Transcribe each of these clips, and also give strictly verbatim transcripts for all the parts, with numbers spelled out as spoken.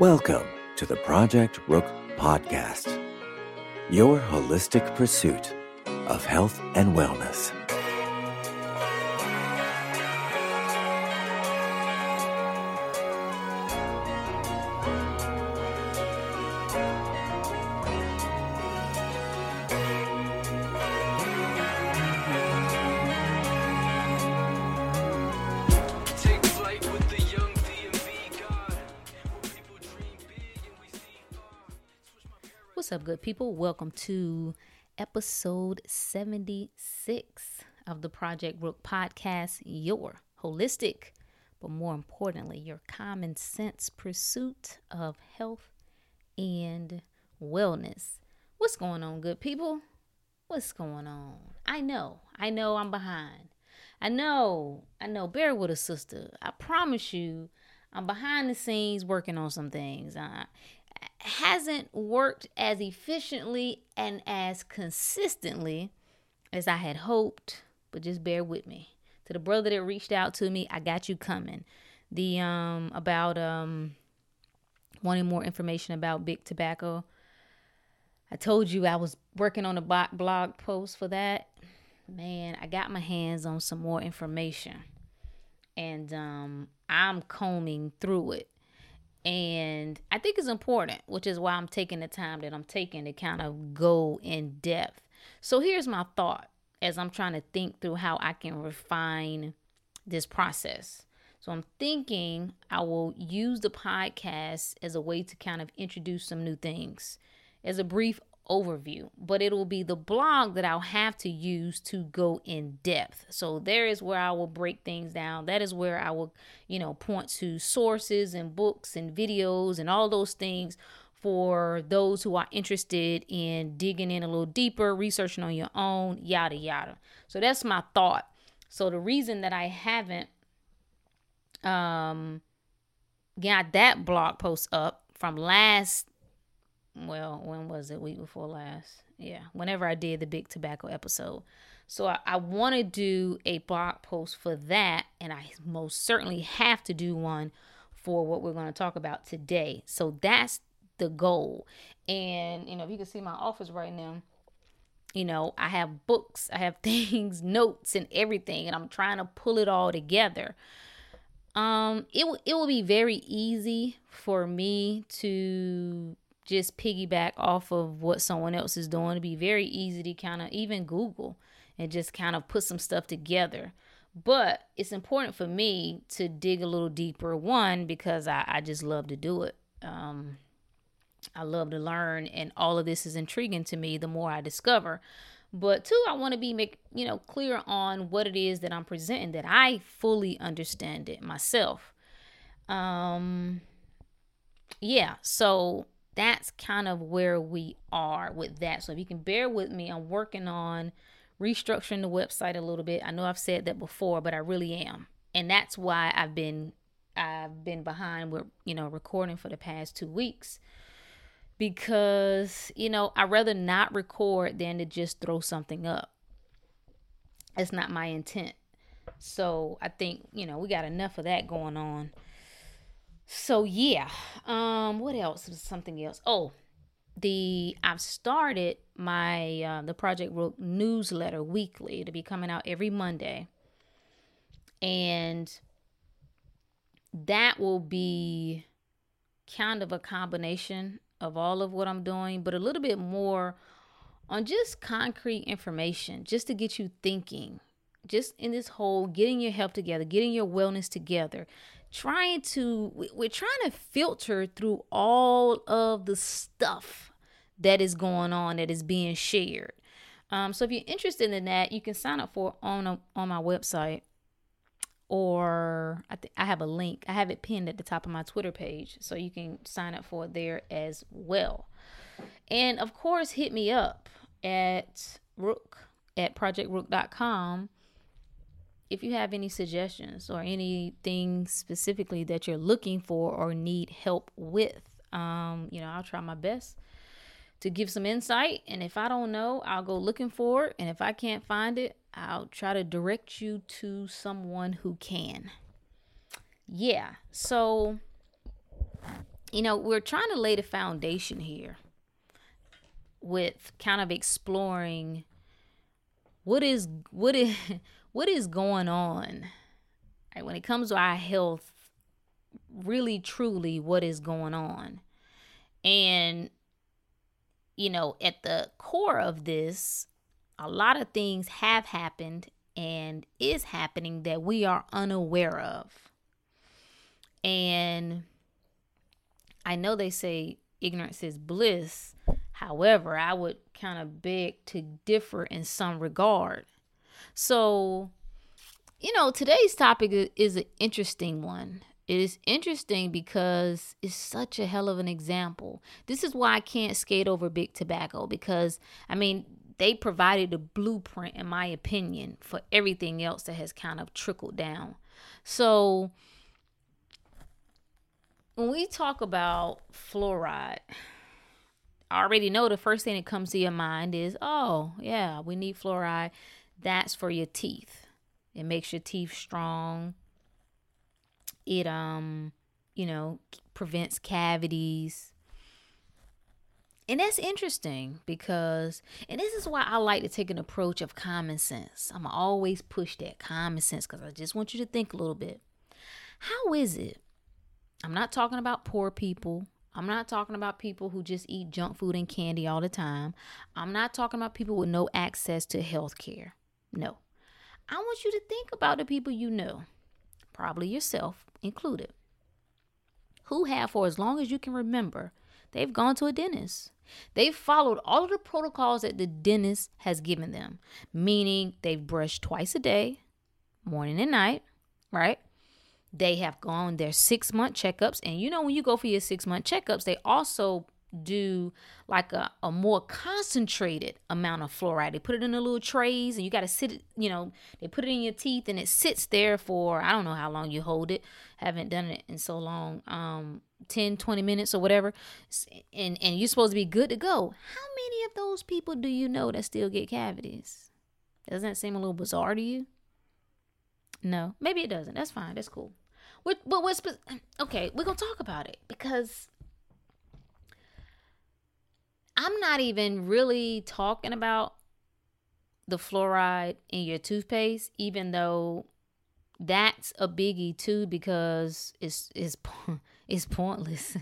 Welcome to the Project Rook podcast, your holistic pursuit of health and wellness. Good people, welcome to episode seventy-six of the Project Rook podcast, your holistic, but more importantly, your common sense pursuit of health and wellness. What's going on, good people? What's going on? I know, I know I'm behind. I know, I know, bear with us, sister. I promise you, I'm behind the scenes working on some things. I, hasn't worked as efficiently and as consistently as I had hoped, but just bear with me. To the brother that reached out to me, I got you coming. The um about um wanting more information about Big Tobacco. I told you I was working on a blog post for that. Man, I got my hands on some more information, and um I'm combing through it. And I think it's important, which is why I'm taking the time that I'm taking to kind of go in depth. So here's my thought as I'm trying to think through how I can refine this process. So I'm thinking I will use the podcast as a way to kind of introduce some new things as a brief overview, but it will be the blog that I'll have to use to go in depth. So there is where I will break things down. That is where I will, you know, point to sources and books and videos and all those things for those who are interested in digging in a little deeper, researching on your own, yada, yada. So that's my thought. So the reason that I haven't um, got that blog post up from last Well, when was it? Week before last. Yeah. Whenever I did the Big Tobacco episode. So I, I want to do a blog post for that. And I most certainly have to do one for what we're going to talk about today. So that's the goal. And, you know, if you can see my office right now, you know, I have books, I have things, notes and everything, and I'm trying to pull it all together. Um, it, w- it will be very easy for me to just piggyback off of what someone else is doing. It'd be very easy to kind of even Google and just kind of put some stuff together. But it's important for me to dig a little deeper. One, because I, I just love to do it. Um, I love to learn, and all of this is intriguing to me the more I discover. But two, I want to be make, you know, clear on what it is that I'm presenting, that I fully understand it myself. Um, yeah, so that's kind of where we are with that. So if you can bear with me, I'm working on restructuring the website a little bit. I know I've said that before, but I really am. And that's why I've been I've been behind with, you know, recording for the past two weeks. Because, you know, I'd rather not record than to just throw something up. That's not my intent. So I think, you know, we got enough of that going on. So yeah, um, what else was something else? Oh, the, I've started my, uh, the Project Rook newsletter weekly. It'll be coming out every Monday, and that will be kind of a combination of all of what I'm doing, but a little bit more on just concrete information, just to get you thinking, just in this whole getting your health together, getting your wellness together, trying to, we're trying to filter through all of the stuff that is going on, that is being shared. Um, so if you're interested in that, you can sign up for on a, on my website, or I think I have a link. I have it pinned at the top of my Twitter page, so you can sign up for it there as well. And of course, hit me up at Rook at project rook dot com. If you have any suggestions or anything specifically that you're looking for or need help with, um, you know, I'll try my best to give some insight. And if I don't know, I'll go looking for it. And if I can't find it, I'll try to direct you to someone who can. Yeah. So you know, we're trying to lay the foundation here with kind of exploring what is what is what is going on, right, when it comes to our health. Really, truly, what is going on? And you know, at the core of this, a lot of things have happened and is happening that we are unaware of. And I know they say ignorance is bliss. However, I would kind of beg to differ in some regard. So, you know, today's topic is an interesting one. It is interesting because it's such a hell of an example. This is why I can't skate over Big Tobacco, because, I mean, they provided a blueprint, in my opinion, for everything else that has kind of trickled down. So when we talk about fluoride, I already know the first thing that comes to your mind is, oh, yeah, we need fluoride. That's for your teeth. It makes your teeth strong. It, um, you know, prevents cavities. And that's interesting because, and this is why I like to take an approach of common sense. I'm always push that common sense because I just want you to think a little bit. How is it? I'm not talking about poor people. I'm not talking about people who just eat junk food and candy all the time. I'm not talking about people with no access to health care. No. I want you to think about the people you know, probably yourself included, who have, for as long as you can remember, they've gone to a dentist. They've followed all of the protocols that the dentist has given them, meaning they've brushed twice a day, morning and night, right? They have gone their six-month checkups. And, you know, when you go for your six-month checkups, they also do like a, a more concentrated amount of fluoride. They put it in the little trays and you got to sit it, you know, they put it in your teeth and it sits there for, I don't know how long you hold it. Haven't done it in so long, um, ten, twenty minutes or whatever. And, and you're supposed to be good to go. How many of those people do you know that still get cavities? Doesn't that seem a little bizarre to you? No, maybe it doesn't. That's fine. That's cool. We're, but what's, okay, we're going to talk about it because I'm not even really talking about the fluoride in your toothpaste, even though that's a biggie too, because it's it's it's pointless.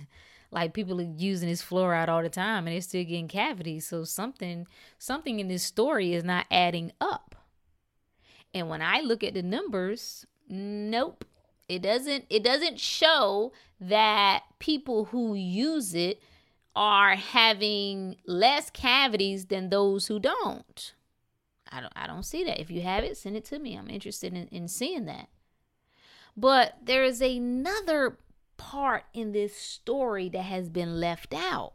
Like, people are using this fluoride all the time and they're still getting cavities. So something something in this story is not adding up. And when I look at the numbers, nope, it doesn't it doesn't show that people who use it are having less cavities than those who don't. I don't I don't see that. If you have it, send it to me. I'm interested in, in seeing that. But there is another part in this story that has been left out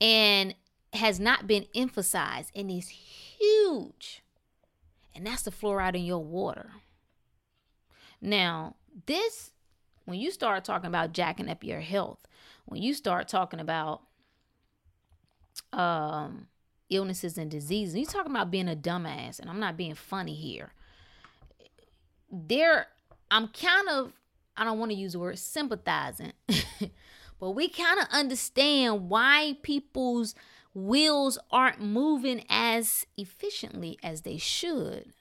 and has not been emphasized, and is huge. And that's the fluoride in your water. Now, this, when you start talking about jacking up your health, when you start talking about um, illnesses and diseases, you're talking about being a dumbass, and I'm not being funny here. There, I'm kind of, I don't want to use the word sympathizing, but we kind of understand why people's wheels aren't moving as efficiently as they should.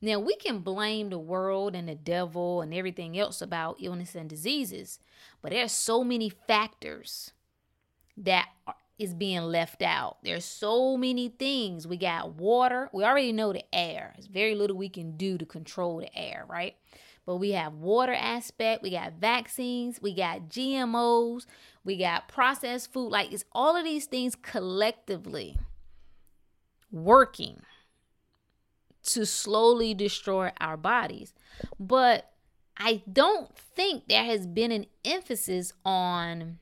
Now, we can blame the world and the devil and everything else about illness and diseases, but there's so many factors that are, is being left out. There's so many things. We got water. We already know the air. There's very little we can do to control the air, right? But we have water aspect. We got vaccines. We got G M Os. We got processed food. Like, it's all of these things collectively working to slowly destroy our bodies. But I don't think there has been an emphasis on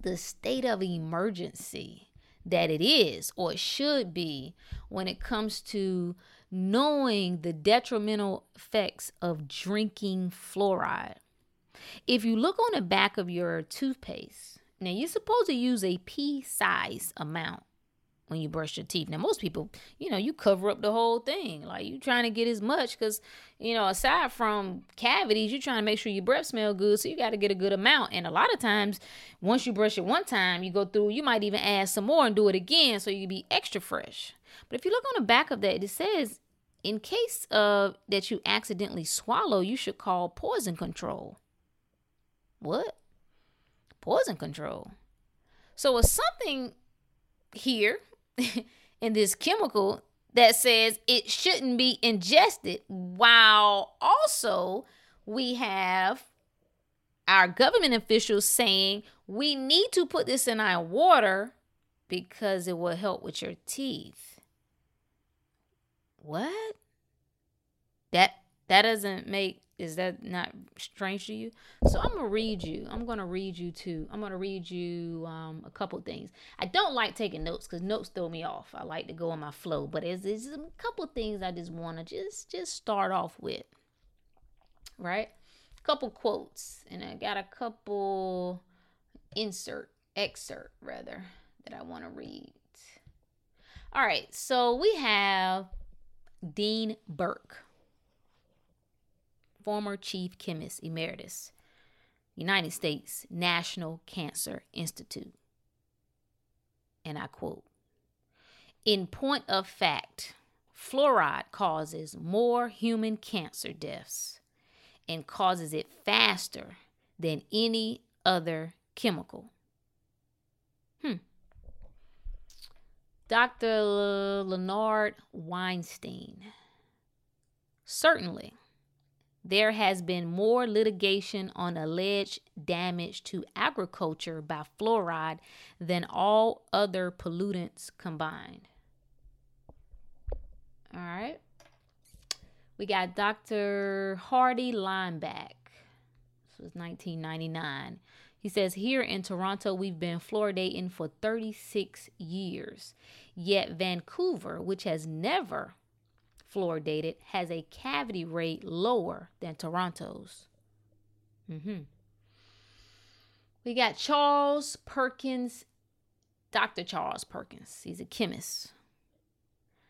the state of emergency that it is, or it should be, when it comes to knowing the detrimental effects of drinking fluoride. If you look on the back of your toothpaste, now you're supposed to use a pea size amount when you brush your teeth. Now, most people, you know, you cover up the whole thing. Like, you trying to get as much because, you know, aside from cavities, you're trying to make sure your breath smell good. So you got to get a good amount. And a lot of times, once you brush it one time, you go through, you might even add some more and do it again so you can be extra fresh. But if you look on the back of that, it says, in case of that you accidentally swallow, you should call poison control. What? Poison control. So it's something here in this chemical that says it shouldn't be ingested, while also we have our government officials saying we need to put this in our water because it will help with your teeth. What? That that doesn't make, is that not strange to you? So I'm going to read you. I'm going to read you too. I'm going to read you um, a couple things. I don't like taking notes because notes throw me off. I like to go in my flow. But there's, there's a couple things I just want to just, just start off with. Right? A couple quotes. And I got a couple insert, excerpt rather, that I want to read. All right. So we have Dean Burke, former chief chemist emeritus, United States National Cancer Institute. And I quote, "In point of fact, fluoride causes more human cancer deaths and causes it faster than any other chemical." Hmm. Doctor Leonard Weinstein. "Certainly, there has been more litigation on alleged damage to agriculture by fluoride than all other pollutants combined." All right. We got Doctor Hardy Lineback. This was nineteen ninety-nine. He says, "Here in Toronto, we've been fluoridating for thirty-six years. Yet Vancouver, which has never fluoridated, has a cavity rate lower than Toronto's." Mm-hmm. We got Charles Perkins, Doctor Charles Perkins. He's a chemist.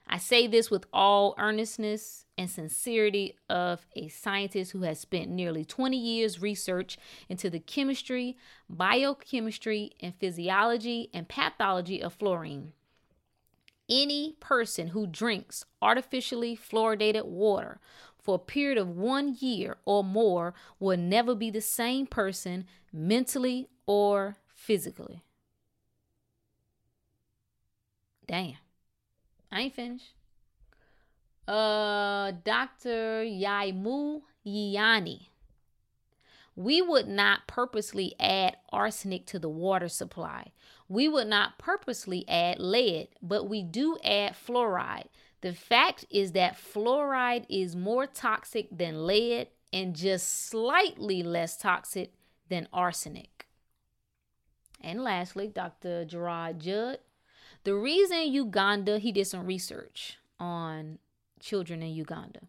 "I say this with all earnestness and sincerity of a scientist who has spent nearly twenty years research into the chemistry, biochemistry, and physiology and pathology of fluorine. Any person who drinks artificially fluoridated water for a period of one year or more will never be the same person mentally or physically." Damn. I ain't finished. Uh, Doctor Yaimu Yianni. "We would not purposely add arsenic to the water supply. We would not purposely add lead, but we do add fluoride. The fact is that fluoride is more toxic than lead and just slightly less toxic than arsenic." And lastly, Doctor Gerard Judd. "The reason Uganda," he did some research on children in Uganda.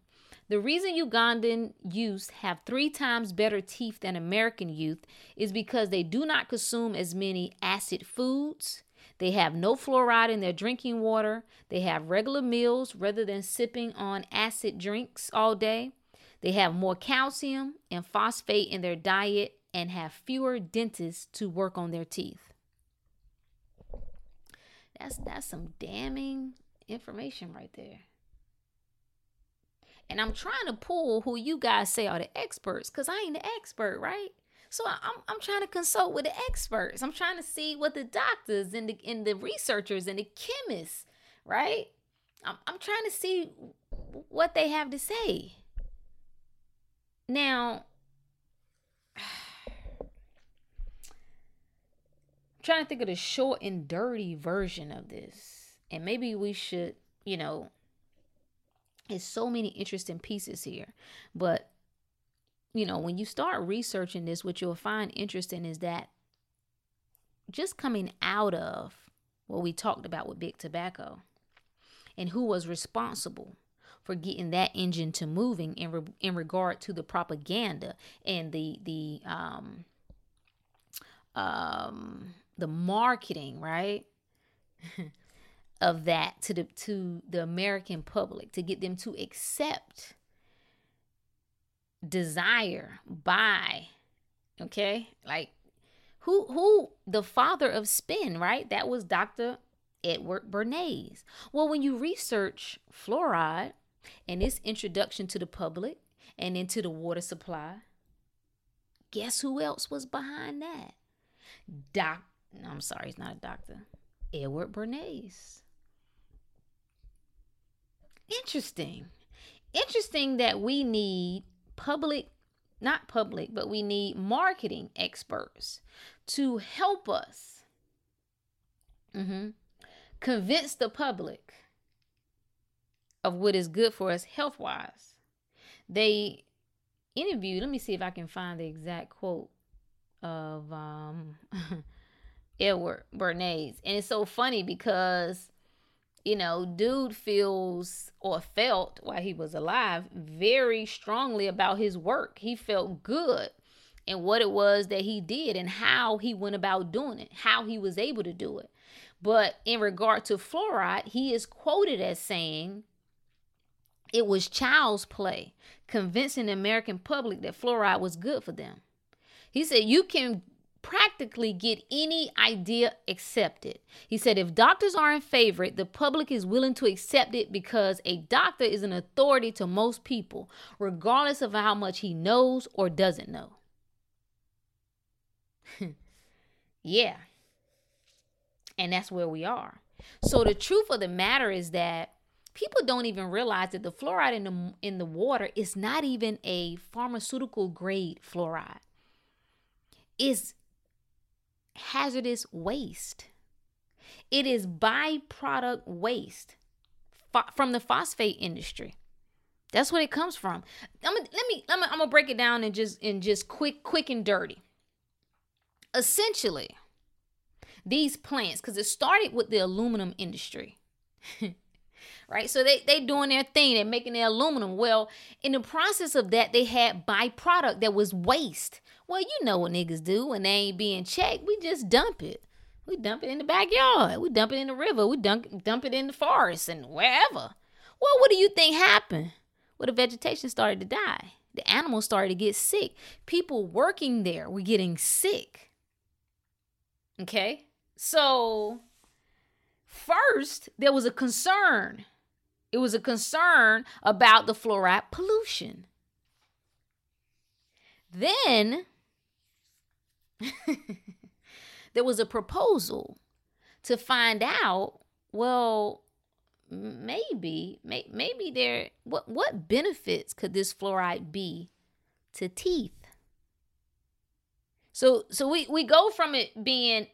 "The reason Ugandan youths have three times better teeth than American youth is because they do not consume as many acid foods. They have no fluoride in their drinking water. They have regular meals rather than sipping on acid drinks all day. They have more calcium and phosphate in their diet and have fewer dentists to work on their teeth." That's that's some damning information right there. And I'm trying to pull who you guys say are the experts, because I ain't the expert, right? So I'm I'm trying to consult with the experts. I'm trying to see what the doctors and the and the researchers and the chemists, right? I'm I'm trying to see what they have to say. Now, trying to think of the short and dirty version of this, and maybe we should, you know, there's so many interesting pieces here, but you know, when you start researching this, what you'll find interesting is that just coming out of what we talked about with Big Tobacco and who was responsible for getting that engine to moving in re- in regard to the propaganda and the the um um the marketing, right? of that to the to the American public, to get them to accept desire by, okay, like who who the father of spin, right? That was Doctor Edward Bernays. Well, when you research fluoride and its introduction to the public and into the water supply, guess who else was behind that? Doc, no, I'm sorry, he's not a doctor. Edward Bernays. Interesting. Interesting that we need public, not public, but we need marketing experts to help us mm-hmm. convince the public of what is good for us health-wise. They interviewed, let me see if I can find the exact quote of um, Edward Bernays. And it's so funny because, you know, dude feels or felt while he was alive very strongly about his work. He felt good in what it was that he did and how he went about doing it, how he was able to do it. But in regard to fluoride, he is quoted as saying, "It was child's play, convincing the American public that fluoride was good for them." He said, "You can practically get any idea accepted." He said, "If doctors are in favor, the public is willing to accept it because a doctor is an authority to most people, regardless of how much he knows or doesn't know." Yeah. And that's where we are. So the truth of the matter is that people don't even realize that the fluoride in the in the water is not even a pharmaceutical grade fluoride. It's hazardous waste. It is byproduct waste fo- from the phosphate industry. That's what it comes from. I'm gonna, let me. I'm gonna, I'm gonna break it down and just and just quick, quick and dirty. Essentially, these plants, because it started with the aluminum industry. Right? So they, they doing their thing. They're making their aluminum. Well, in the process of that, they had byproduct that was waste. Well, you know what niggas do when they ain't being checked. We just dump it. We dump it in the backyard. We dump it in the river. We dump, dump it in the forest and wherever. Well, what do you think happened? Well, the vegetation started to die. The animals started to get sick. People working there were getting sick. Okay? So first, there was a concern. It was a concern about the fluoride pollution. Then there was a proposal to find out, well, maybe, may, maybe there, what, what benefits could this fluoride be to teeth? So, so we, we go from it being,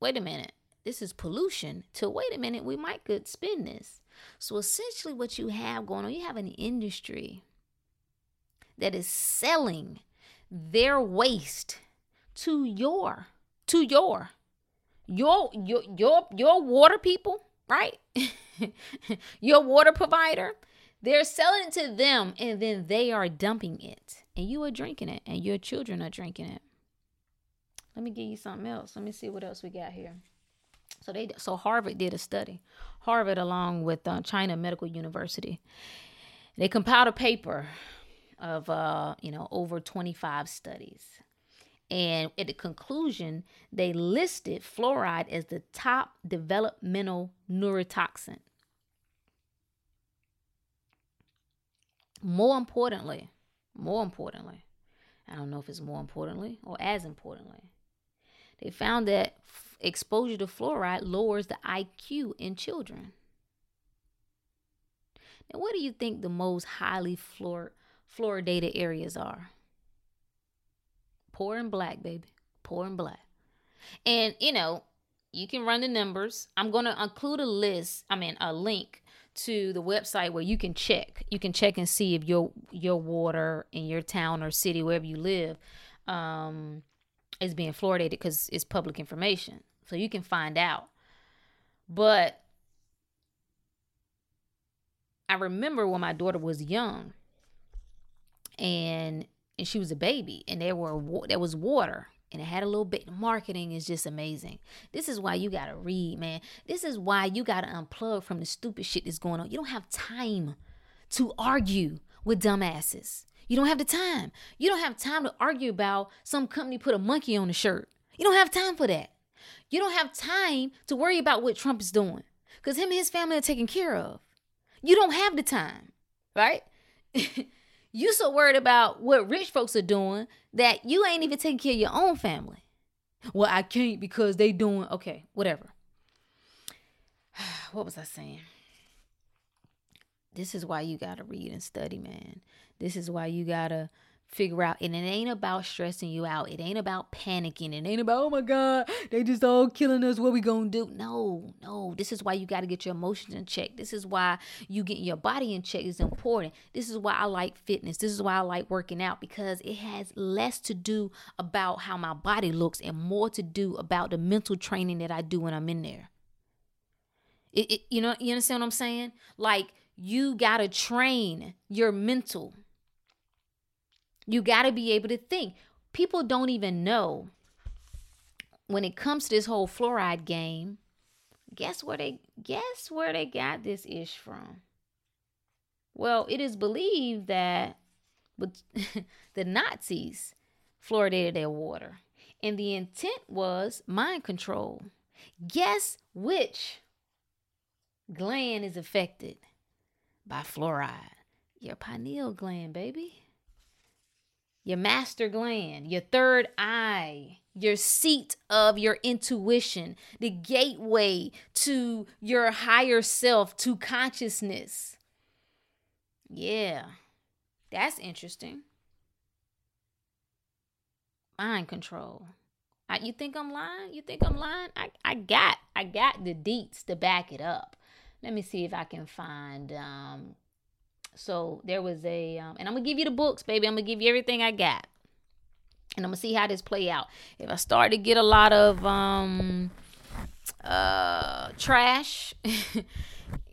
wait a minute, this is pollution, to wait a minute, we might could spin this. So essentially what you have going on, you have an industry that is selling their waste to your, to your, your, your, your, your water people, right? Your water provider. They're selling it to them and then they are dumping it and you are drinking it and your children are drinking it. Let me give you something else. Let me see what else we got here. So they, so Harvard did a study. Harvard, along with uh, China Medical University, they compiled a paper of, uh, you know, over twenty-five studies. And at the conclusion, they listed fluoride as the top developmental neurotoxin. More importantly, more importantly, I don't know if it's more importantly or as importantly, they found that f- exposure to fluoride lowers the I Q in children. Now, what do you think the most highly fluor- fluoridated areas are? Poor and black, baby. Poor and black. And, you know, you can run the numbers. I'm going to include a list, I mean, a link to the website where you can check. You can check and see if your your water in your town or city, wherever you live, um... it's being fluoridated because it's public information. So you can find out. But I remember when my daughter was young and and she was a baby and there were there was water and it had a little bit. Marketing is just amazing. This is why you got to read, man. This is why you got to unplug from the stupid shit that's going on. You don't have time to argue with dumbasses. You don't have the time. You don't have time to argue about some company put a monkey on the shirt. You don't have time for that. You don't have time to worry about what Trump is doing because him and his family are taken care of. You don't have the time, right? You so worried about what rich folks are doing that you ain't even taking care of your own family. Well, I can't because they doing, okay, whatever. What was I saying? This is why you got to read and study, man. This is why you got to figure out. And it ain't about stressing you out. It ain't about panicking. It ain't about, oh my God, they just all killing us. What we going to do? No, no. This is why you got to get your emotions in check. This is why you getting your body in check is important. This is why I like fitness. This is why I like working out, because it has less to do about how my body looks and more to do about the mental training that I do when I'm in there. It, it, you know, you understand what I'm saying? Like, you got to train your mental. You got to be able to think. People don't even know when it comes to this whole fluoride game. Guess where they guess where they got this ish from? Well, it is believed that but the Nazis fluoridated their water, and the intent was mind control. Guess which gland is affected by fluoride? Your pineal gland, baby. Your master gland, your third eye, your seat of your intuition, the gateway to your higher self, to consciousness. Yeah, that's interesting. Mind control. I, you think I'm lying? You think I'm lying? I, I got I got the deets to back it up. Let me see if I can find... Um, So there was a, um, and I'm going to give you the books, baby. I'm going to give you everything I got. And I'm going to see how this play out. If I start to get a lot of um, uh, trash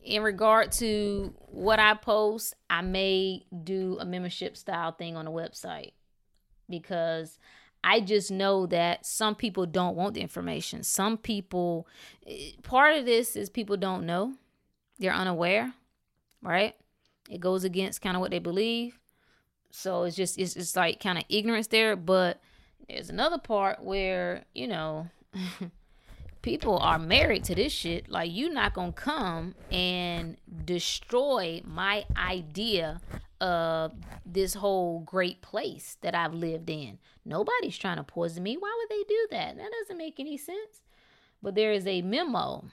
in regard to what I post, I may do a membership style thing on the website. Because I just know that some people don't want the information. Some people, part of this is people don't know. They're unaware, right? It goes against kind of what they believe. So it's just, it's just like kind of ignorance there. But there's another part where, you know, people are married to this shit. Like, you're not going to come and destroy my idea of this whole great place that I've lived in. Nobody's trying to poison me. Why would they do that? That doesn't make any sense. But there is a memo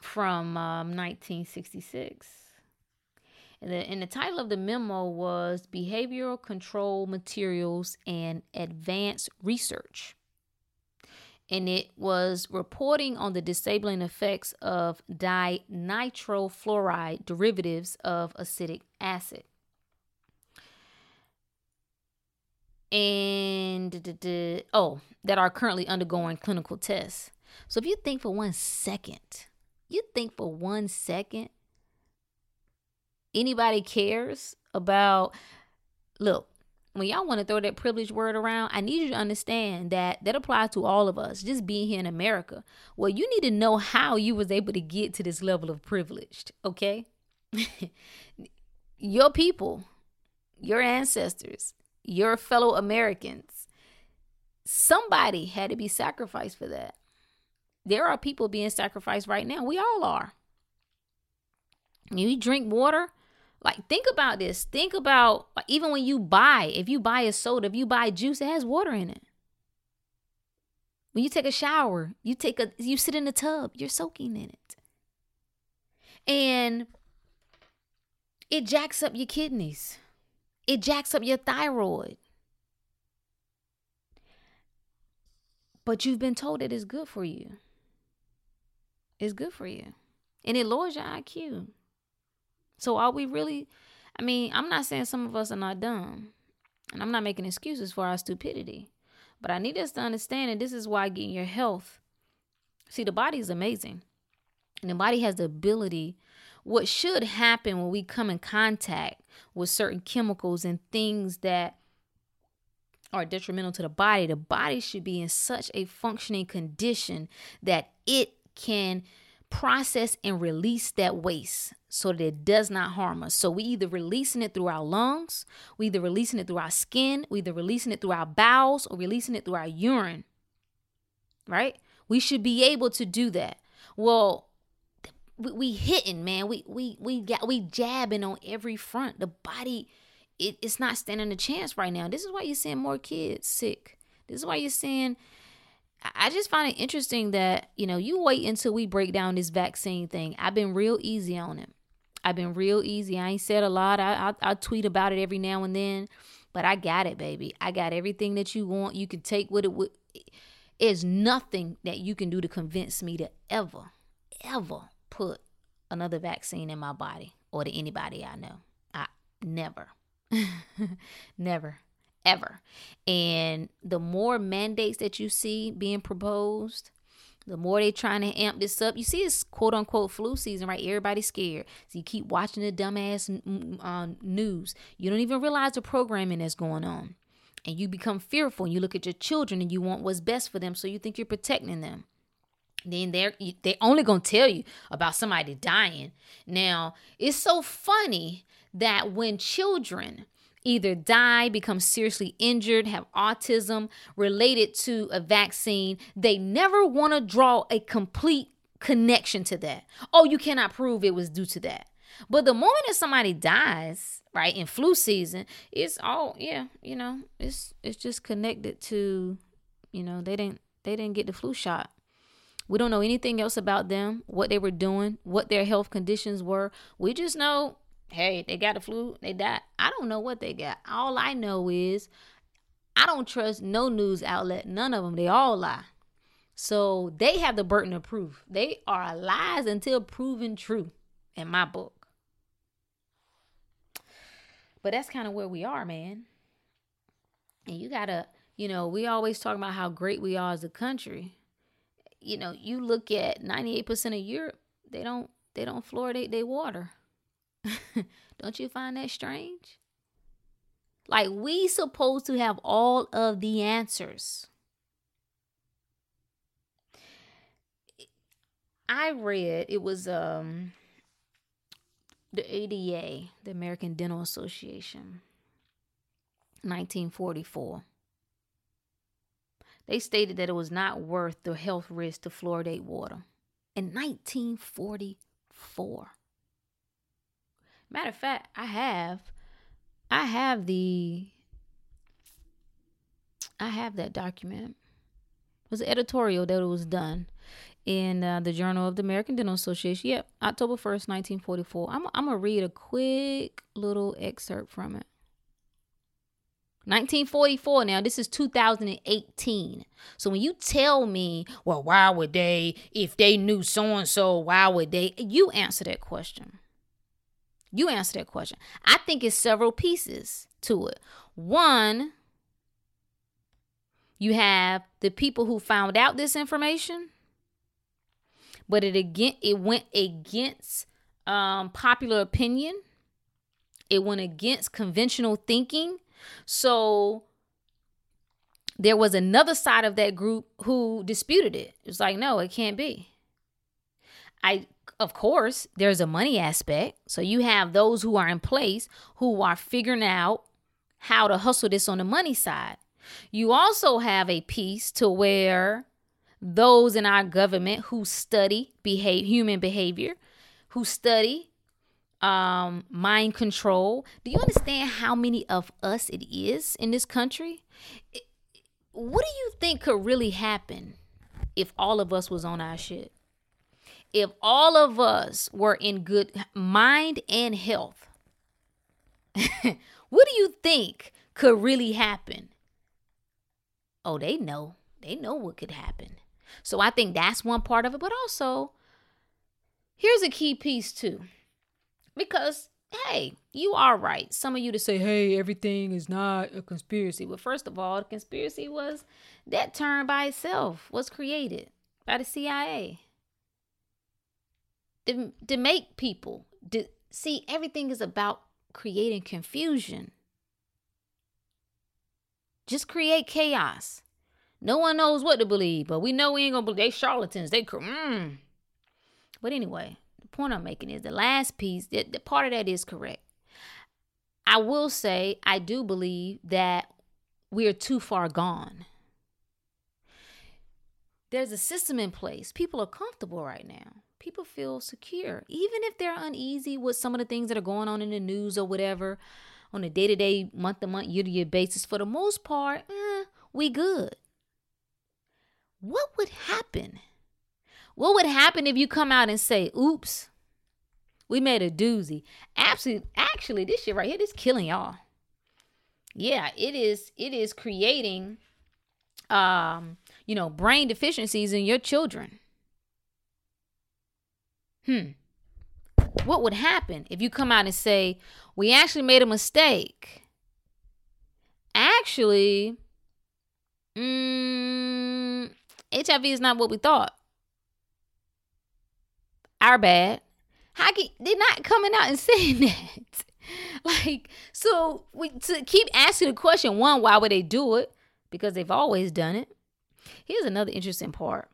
from um, nineteen sixty-six. And the title of the memo was Behavioral Control Materials and Advanced Research. And it was reporting on the disabling effects of dinitrofluoride derivatives of acetic acid. And, oh, that are currently undergoing clinical tests. So if you think for one second, you think for one second, anybody cares about, look, when y'all want to throw that privilege word around, I need you to understand that that applies to all of us, just being here in America. Well, you need to know how you was able to get to this level of privileged, okay? Your people, your ancestors, your fellow Americans, somebody had to be sacrificed for that. There are people being sacrificed right now. We all are. You drink water. Like, think about this. Think about, like, even when you buy, if you buy a soda, if you buy juice, it has water in it. When you take a shower, you take a, you sit in the tub, you're soaking in it. And it jacks up your kidneys. It jacks up your thyroid. But you've been told that it's good for you. It's good for you. And it lowers your I Q. So are we really, I mean, I'm not saying some of us are not dumb, and I'm not making excuses for our stupidity, but I need us to understand that this is why getting your health, see, the body is amazing, and the body has the ability, what should happen when we come in contact with certain chemicals and things that are detrimental to the body, the body should be in such a functioning condition that it can process and release that waste so that it does not harm us. So we either releasing it through our lungs, we either releasing it through our skin, we either releasing it through our bowels, or releasing it through our urine, right? We should be able to do that. Well, we, we hitting, man. We we we got we jabbing on every front. The body, it, it's not standing a chance right now. This is why you're seeing more kids sick. This is why you're seeing. I just find it interesting that, you know, you wait until we break down this vaccine thing. I've been real easy on it. I've been real easy. I ain't said a lot. I, I I tweet about it every now and then, but I got it, baby. I got everything that you want. You can take what it would. There's nothing that you can do to convince me to ever, ever put another vaccine in my body or to anybody I know. I never, never. Ever. And the more mandates that you see being proposed, the more they trying to amp this up. You see, it's quote unquote flu season, right? Everybody's scared. So you keep watching the dumbass um, news. You don't even realize the programming that's going on. And you become fearful. And you look at your children and you want what's best for them. So you think you're protecting them. Then they're, they're only going to tell you about somebody dying. Now, it's so funny that when children either die, become seriously injured, have autism related to a vaccine, they never want to draw a complete connection to that. Oh, you cannot prove it was due to that. But the moment that somebody dies, right, in flu season, it's all, yeah, you know, it's it's just connected to, you know, they didn't they didn't get the flu shot. We don't know anything else about them, what they were doing, what their health conditions were. We just know, hey, they got the flu, they died. I don't know what they got. All I know is I don't trust no news outlet, none of them. They all lie. So they have the burden of proof. They are lies until proven true in my book. But that's kind of where we are, man. And you gotta, you know, we always talk about how great we are as a country. You know, you look at ninety-eight percent of Europe, they don't, they don't fluoridate their water. Don't you find that strange? Like, we supposed to have all of the answers. I read, it was um the A D A, the American Dental Association, nineteen forty-four. They stated that it was not worth the health risk to fluoridate water in nineteen forty-four. Matter of fact, I have, I have the, I have that document. It was an editorial that was done in uh, the Journal of the American Dental Association. Yep, October first, nineteen forty-four. I'm, I'm going to read a quick little excerpt from it. nineteen forty-four. Now, this is two thousand eighteen. So when you tell me, well, why would they, if they knew so-and-so, why would they? You answer that question. You answer that question. I think it's several pieces to it. One, you have the people who found out this information, but it again it went against um, popular opinion. It went against conventional thinking. So there was another side of that group who disputed it. It was like, no, it can't be. I. Of course, there's a money aspect. So you have those who are in place who are figuring out how to hustle this on the money side. You also have a piece to where those in our government who study behave, human behavior, who study um, mind control. Do you understand how many of us it is in this country? It, what do you think could really happen if all of us was on our shit? If all of us were in good mind and health, what do you think could really happen? Oh, they know. They know what could happen. So I think that's one part of it. But also, here's a key piece too. Because, hey, you are right. Some of you to say, hey, everything is not a conspiracy. Well, first of all, the conspiracy was that term by itself was created by the C I A. To, to make people to, see, everything is about creating confusion. Just create chaos. No one knows what to believe, but we know we ain't going to believe. They charlatans. They, mm. But anyway, the point I'm making is the last piece, the, the part of that is correct. I will say I do believe that we are too far gone. There's a system in place. People are comfortable right now. People feel secure, even if they're uneasy with some of the things that are going on in the news or whatever, on a day-to-day, month-to-month, year-to-year basis. For the most part, eh, we good. What would happen? What would happen if you come out and say, oops, we made a doozy? Absolutely, actually, this shit right here is killing y'all. Yeah, it is. It is creating, um, you know, brain deficiencies in your children. Hmm. What would happen if you come out and say, we actually made a mistake? Actually, mm, H I V is not what we thought. Our bad. How can, they're not coming out and saying that. Like, so we to keep asking the question, one, why would they do it? Because they've always done it. Here's another interesting part.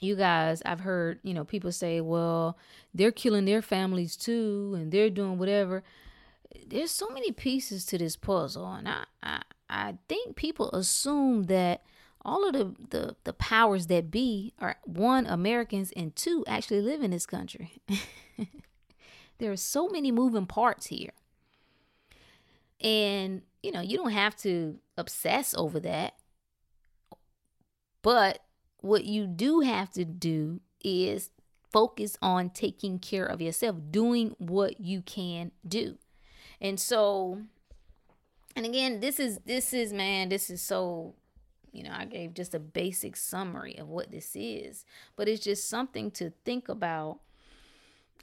You guys, I've heard, you know, people say, well, they're killing their families too, and they're doing whatever. There's so many pieces to this puzzle. And I, I, I think people assume that all of the, the, the powers that be are, one, Americans, and two, actually live in this country. There are so many moving parts here. And, you know, you don't have to obsess over that. But what you do have to do is focus on taking care of yourself, doing what you can do. And so, and again, this is, this is, man, this is so, you know, I gave just a basic summary of what this is, but it's just something to think about.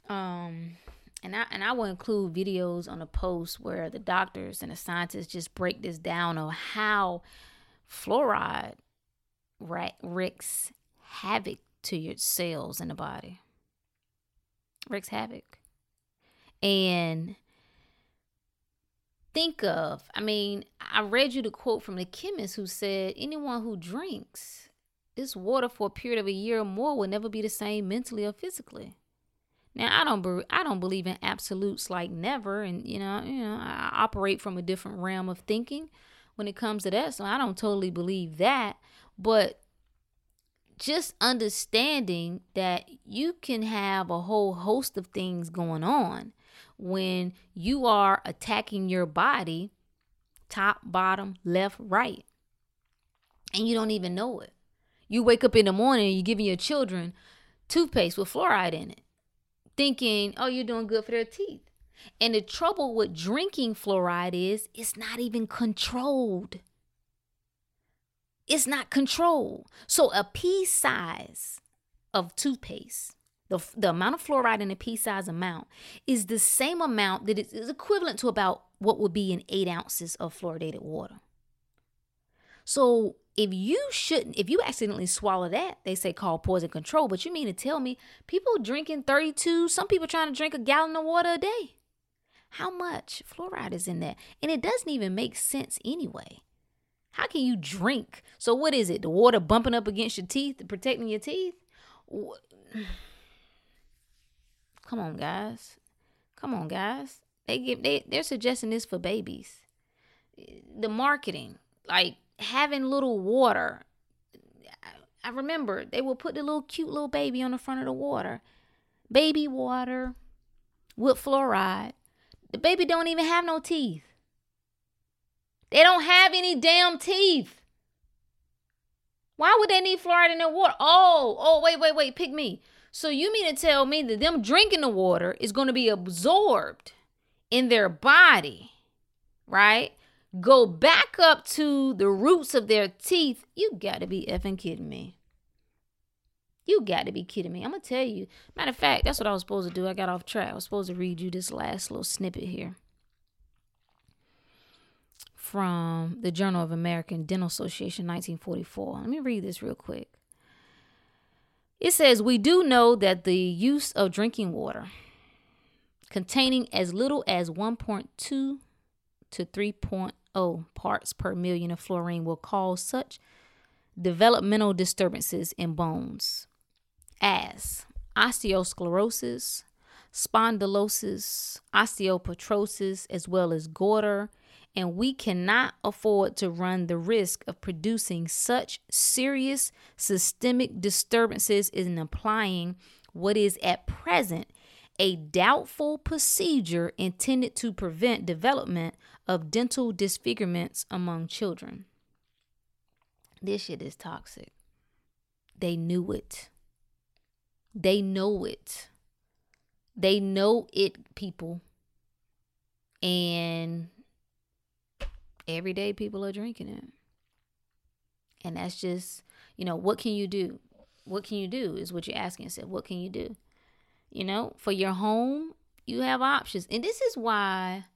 Um, and I, and I will include videos on a post where the doctors and the scientists just break this down of how fluoride Ra- wreaks havoc to your cells in the body. Wreaks havoc. And think of, I mean, I read you the quote from the chemist who said, anyone who drinks this water for a period of a year or more will never be the same mentally or physically. Now, I don't be- I don't believe in absolutes like never. And, you know, you know, I operate from a different realm of thinking when it comes to that. So I don't totally believe that. But just understanding that you can have a whole host of things going on when you are attacking your body, top, bottom, left, right, and you don't even know it. You wake up in the morning and you're giving your children toothpaste with fluoride in it, thinking, oh, you're doing good for their teeth. And the trouble with drinking fluoride is it's not even controlled. It's not controlled. So a pea size of toothpaste, the, the amount of fluoride in a pea size amount is the same amount that is equivalent to about what would be in eight ounces of fluoridated water. So if you shouldn't, if you accidentally swallow that, they say call poison control, but you mean to tell me people drinking thirty-two, some people trying to drink a gallon of water a day. How much fluoride is in that? And it doesn't even make sense anyway. How can you drink? So what is it? The water bumping up against your teeth, protecting your teeth? What? Come on, guys. Come on, guys. They give they they're suggesting this for babies. The marketing, like having little water. I remember they would put the little cute little baby on the front of the water. Baby water with fluoride. The baby don't even have no teeth. They don't have any damn teeth. Why would they need fluoride in their water? Oh, oh, wait, wait, wait, pick me. So you mean to tell me that them drinking the water is going to be absorbed in their body, right? Go back up to the roots of their teeth. You got to be effing kidding me. You got to be kidding me. I'm going to tell you. Matter of fact, that's what I was supposed to do. I got off track. I was supposed to read you this last little snippet here from the Journal of American Dental Association, nineteen forty-four. Let me read this real quick. It says, we do know that the use of drinking water containing as little as one point two to three point zero parts per million of fluorine will cause such developmental disturbances in bones as osteosclerosis, spondylosis, osteopetrosis, as well as goiter, and we cannot afford to run the risk of producing such serious systemic disturbances in applying what is at present a doubtful procedure intended to prevent development of dental disfigurements among children. This shit is toxic. They knew it. They know it. They know it, people. And every day people are drinking it. And that's just, you know, what can you do? What can you do is what you're asking yourself. What can you do? You know, for your home, you have options. And this is why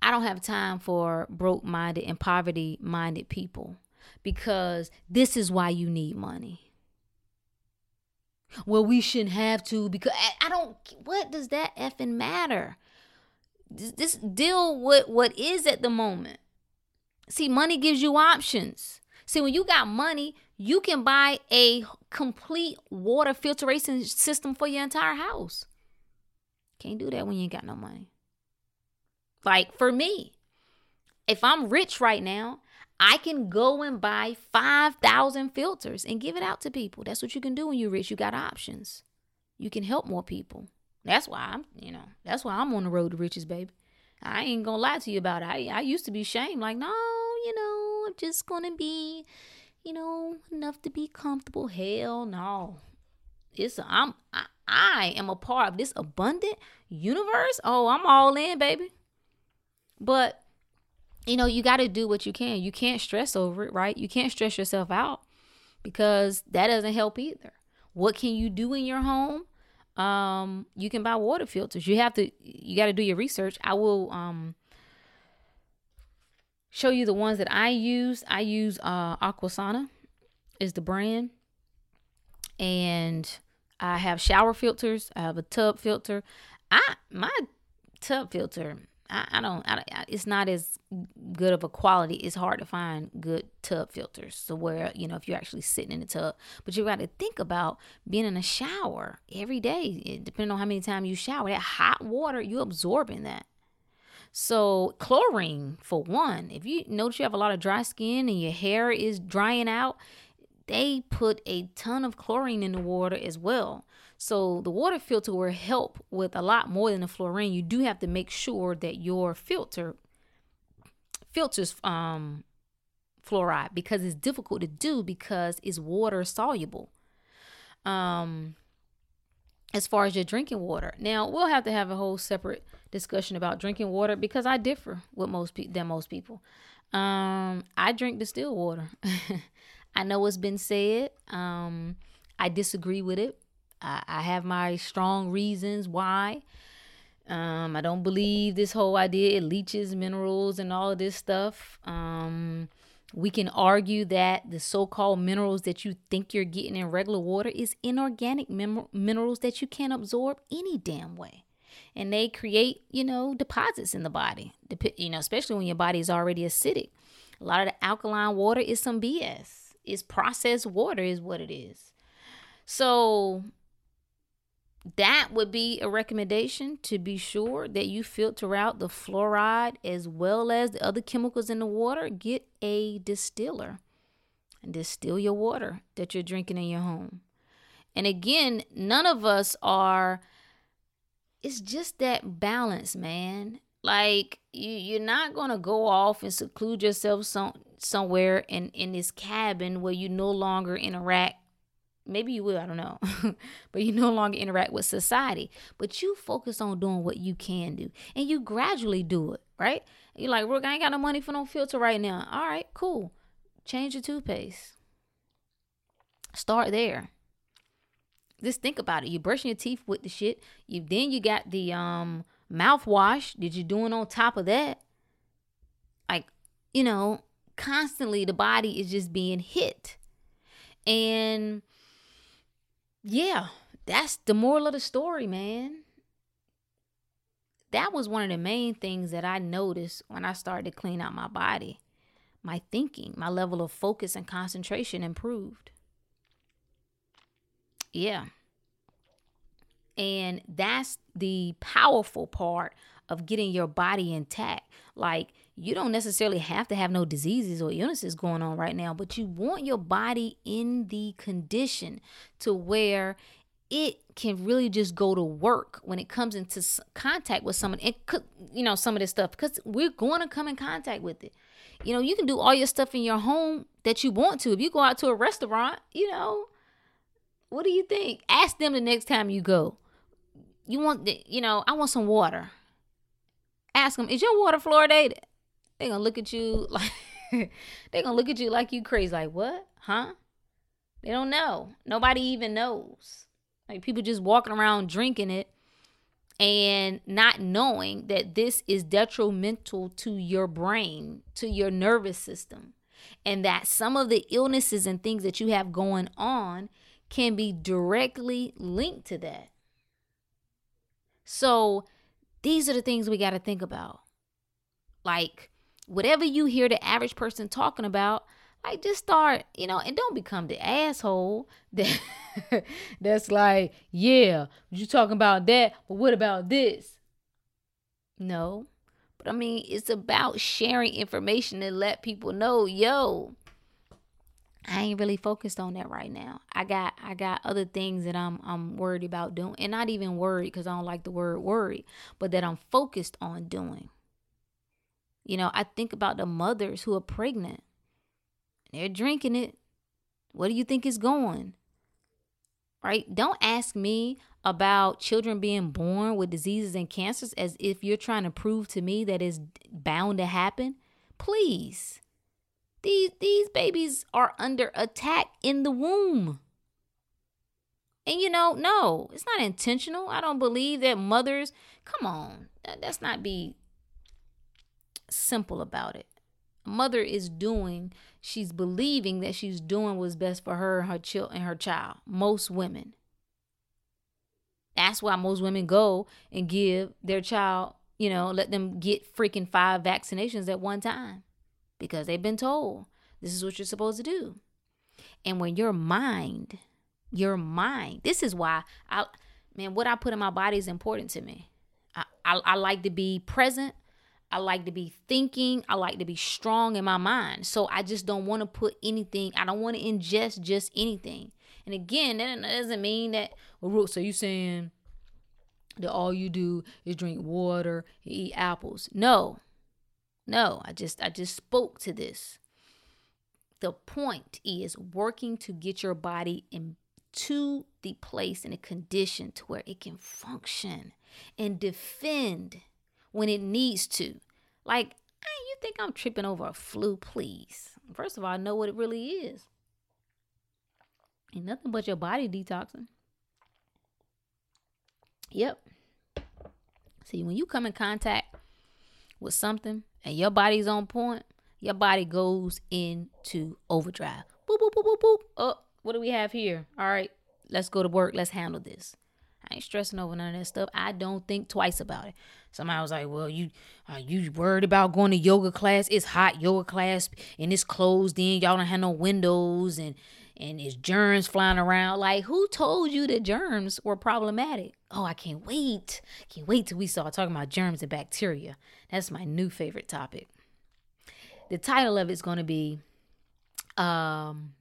I don't have time for broke-minded and poverty-minded people, because this is why you need money. Well, we shouldn't have to because I, I don't, what does that effing matter? This deal with what is at the moment. See, money gives you options. See, when you got money, you can buy a complete water filtration system for your entire house. Can't do that when you ain't got no money. Like for me, if I'm rich right now, I can go and buy five thousand filters and give it out to people. That's what you can do when you're rich. You got options. You can help more people. That's why I'm, you know, that's why I'm on the road to riches, baby. I ain't gonna lie to you about it. I, I used to be ashamed, like, no, you know, I'm just gonna be, you know, enough to be comfortable. Hell no. It's a, I'm I, I am a part of this abundant universe. Oh, I'm all in, baby. But you know, you got to do what you can. You can't stress over it, right? You can't stress yourself out because that doesn't help either. What can you do in your home? Um, you can buy water filters. You have to, you got to do your research. I will um, show you the ones that I use. I use uh, Aquasana is the brand. And I have shower filters. I have a tub filter. I, my tub filter, I, I don't, I, I, it's not as good of a quality. It's hard to find good tub filters. So where, you know, if you're actually sitting in the tub, but you got to think about being in a shower every day, it, depending on how many times you shower, that hot water, you're absorbing that. So chlorine for one, if you notice you have a lot of dry skin and your hair is drying out, they put a ton of chlorine in the water as well. So the water filter will help with a lot more than the fluorine. You do have to make sure that your filter filters um, fluoride because it's difficult to do because it's water soluble. Um, as far as your drinking water. Now, we'll have to have a whole separate discussion about drinking water because I differ with most pe- than most people. Um, I drink distilled water. I know what's been said. Um, I disagree with it. I have my strong reasons why. Um, I don't believe this whole idea. It leaches minerals and all of this stuff. Um, we can argue that the so-called minerals that you think you're getting in regular water is inorganic min- minerals that you can't absorb any damn way. And they create, you know, deposits in the body, Dep- you know, especially when your body is already acidic. A lot of the alkaline water is some B S. It's processed water is what it is. So that would be a recommendation to be sure that you filter out the fluoride as well as the other chemicals in the water. Get a distiller and distill your water that you're drinking in your home. And again, none of us are, it's just that balance, man. Like you, you're not going to go off and seclude yourself some, somewhere in, in this cabin where you no longer interact. Maybe you will, I don't know, but you no longer interact with society, but you focus on doing what you can do and you gradually do it, right? You're like, Rook, I ain't got no money for no filter right now. All right, cool. Change your toothpaste. Start there. Just think about it. You're brushing your teeth with the shit. You, then you got the um, mouthwash that you're doing on top of that. Like, you know, constantly the body is just being hit. And yeah, that's the moral of the story, man. that was one of the main things that I noticed when I started to clean out my body. My thinking, my level of focus and concentration improved. Yeah. And that's the powerful part of getting your body intact. Like, you don't necessarily have to have no diseases or illnesses going on right now, but you want your body in the condition to where it can really just go to work when it comes into contact with someone. It could, you know, some of this stuff, because we're going to come in contact with it. You know, you can do all your stuff in your home that you want to. If you go out to a restaurant, you know, what do you think? Ask them the next time you go. You want, the, you know, I want some water. Ask them, is your water fluoridated? They're going to look at you like, they're going to look at you like you crazy. Like, what? Huh? They don't know. Nobody even knows. Like, people just walking around drinking it and not knowing that this is detrimental to your brain, to your nervous system, and that some of the illnesses and things that you have going on can be directly linked to that. So these are the things we got to think about. Like, whatever you hear the average person talking about, like, just start, you know, and don't become the asshole that that's like, yeah, you talking about that, but what about this? No, but I mean, it's about sharing information and let people know, yo, I ain't really focused on that right now. I got, I got other things that I'm, I'm worried about doing, and not even worried because I don't like the word worried, but that I'm focused on doing. You know, I think about the mothers who are pregnant. They're drinking it. What do you think is going? Right? Don't ask me about children being born with diseases and cancers as if you're trying to prove to me that it's bound to happen. Please. These, these babies are under attack in the womb. And you know, no, it's not intentional. I don't believe that mothers, come on, let's not be simple about it. Mother is doing, she's believing that she's doing what's best for her and her child and her child. Most women. That's why most women go and give their child, you know, let them get freaking five vaccinations at one time, because they've been told this is what you're supposed to do. And when your mind, your mind, this is why I, man, what I put in my body is important to me. I, I, I like to be present. I like to be thinking. I like to be strong in my mind. So I just don't want to put anything. I don't want to ingest just anything. And again, that doesn't mean that. Well, Rook, so you saying that all you do is drink water, eat apples? No, no. I just, I just spoke to this. The point is working to get your body into the place and a condition to where it can function and defend when it needs to. Like, hey, you think I'm tripping over a flu? Please. First of all, I know what it really is. Ain't nothing but your body detoxing. Yep. See, when you come in contact with something and your body's on point, your body goes into overdrive. Boop, boop, boop, boop, boop. Oh, what do we have here? All right, let's go to work. Let's handle this. I ain't stressing over none of that stuff. I don't think twice about it. Somebody was like, well, you are you worried about going to yoga class? It's hot yoga class and it's closed in. Y'all don't have no windows and, and it's germs flying around. Like, who told you that germs were problematic? Oh, I can't wait. Can't wait till we start talking about germs and bacteria. That's my new favorite topic. The title of it is going to be... um.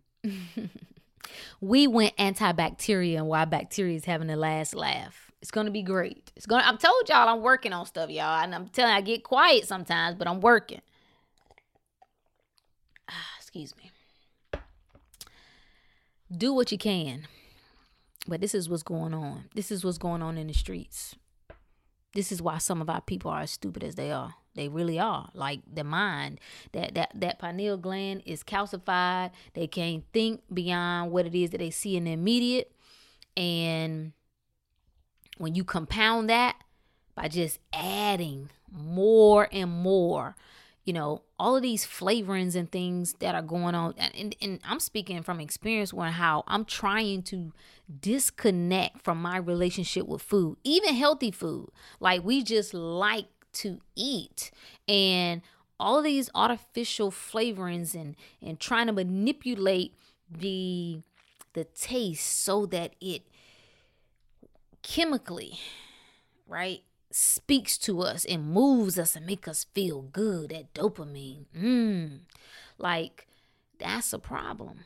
We went antibacteria and why bacteria is having the last laugh. It's going to be great. It's going. I'm told y'all I'm working on stuff, y'all. And I'm telling you, I get quiet sometimes, but I'm working. Ah, excuse me. Do what you can. But this is what's going on. This is what's going on in the streets. This is why some of our people are as stupid as they are. They really are. Like, the mind, that that that pineal gland is calcified. They can't think beyond what it is that they see in the immediate. And when you compound that by just adding more and more, you know, all of these flavorings and things that are going on. And, and I'm speaking from experience on how I'm trying to disconnect from my relationship with food, even healthy food. Like, we just like to eat, and all of these artificial flavorings and, and trying to manipulate the, the taste so that it chemically, right, speaks to us and moves us and make us feel good. That dopamine, mm, like, that's a problem,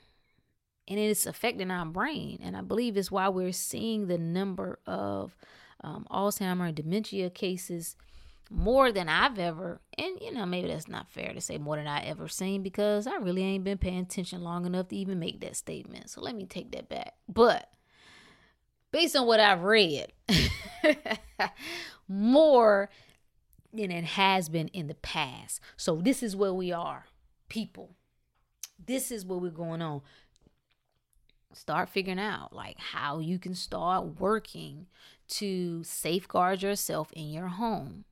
and it's affecting our brain. And I believe it's why we're seeing the number of um, Alzheimer's and dementia cases more than I've ever, and you know, maybe that's not fair to say more than I ever seen, because I really ain't been paying attention long enough to even make that statement. So let me take that back. But based on what I've read, more than it has been in the past. So this is where we are, people. This is where we're going on. Start figuring out, like, how you can start working to safeguard yourself in your home,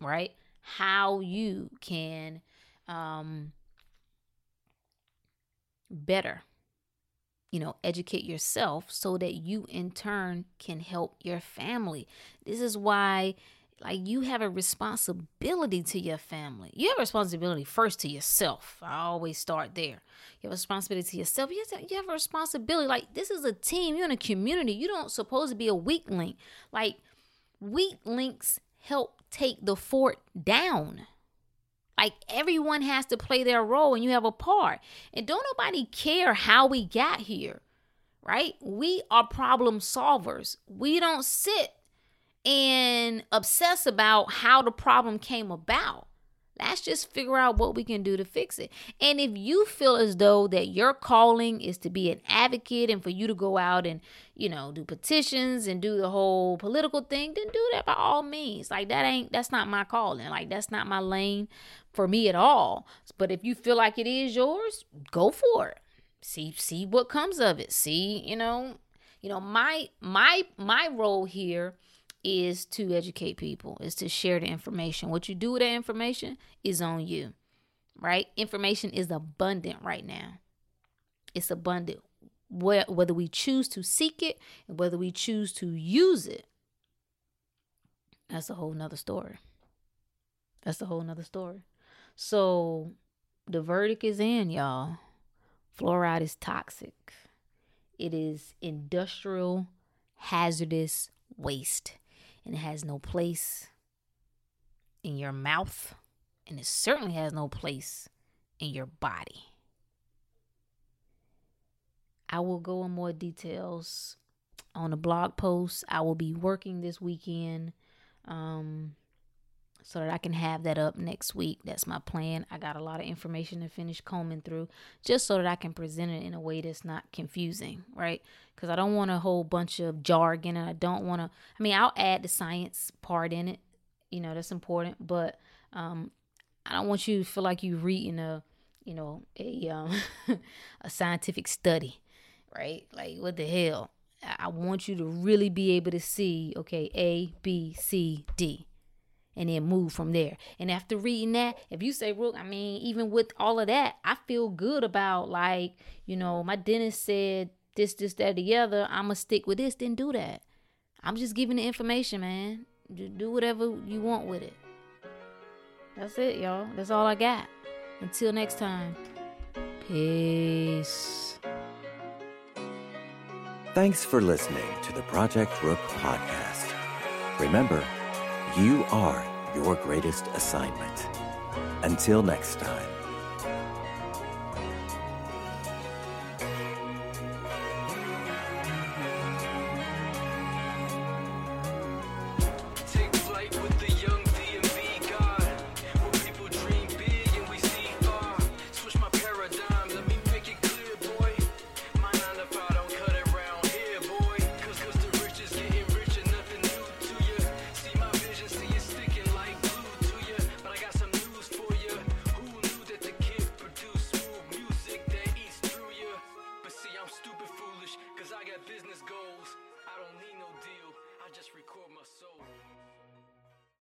right? How you can um, better, you know, educate yourself so that you in turn can help your family. This is why, like, you have a responsibility to your family. You have a responsibility first to yourself. I always start there. You have a responsibility to yourself. You have, you have a responsibility. Like, this is a team. You're in a community. You don't supposed to be a weak link. Like, weak links help take the fort down. Like, everyone has to play their role, and you have a part. And don't nobody care how we got here, right? We are problem solvers. We don't sit and obsess about how the problem came about. Let's just figure out what we can do to fix it. And if you feel as though that your calling is to be an advocate and for you to go out and, you know, do petitions and do the whole political thing, then do that by all means. Like, that ain't, that's not my calling. Like, that's not my lane for me at all. But if you feel like it is yours, go for it. See, see what comes of it. See, you know, you know, my, my, my role here is to educate people, is to share the information. What you do with that information is on you, right? Information is abundant right now. It's abundant. Whether we choose to seek it and whether we choose to use it, that's a whole nother story. That's a whole nother story. So the verdict is in, y'all. Fluoride is toxic. It is industrial hazardous waste. And it has no place in your mouth. And it certainly has no place in your body. I will go in more details on a blog post. I will be working this weekend um, so that I can have that up next week. That's my plan. I got a lot of information to finish combing through just so that I can present it in a way that's not confusing, right? Because I don't want a whole bunch of jargon, and I don't want to, I mean, I'll add the science part in it. You know, that's important, but um, I don't want you to feel like you're reading a, you know, a, um, a scientific study, right? Like, what the hell? I want you to really be able to see, okay, A, B, C, D, and then move from there. And after reading that, if you say, Rook, I mean, even with all of that, I feel good about, like, you know, my dentist said this, this, that, the other, I'm going to stick with this, then do that. I'm just giving the information, man. Do whatever you want with it. That's it, y'all. That's all I got. Until next time, peace. Thanks for listening to the Project Rook podcast. Remember, you are your greatest assignment. Until next time. Business goals. I don't need no deal. I just record my soul.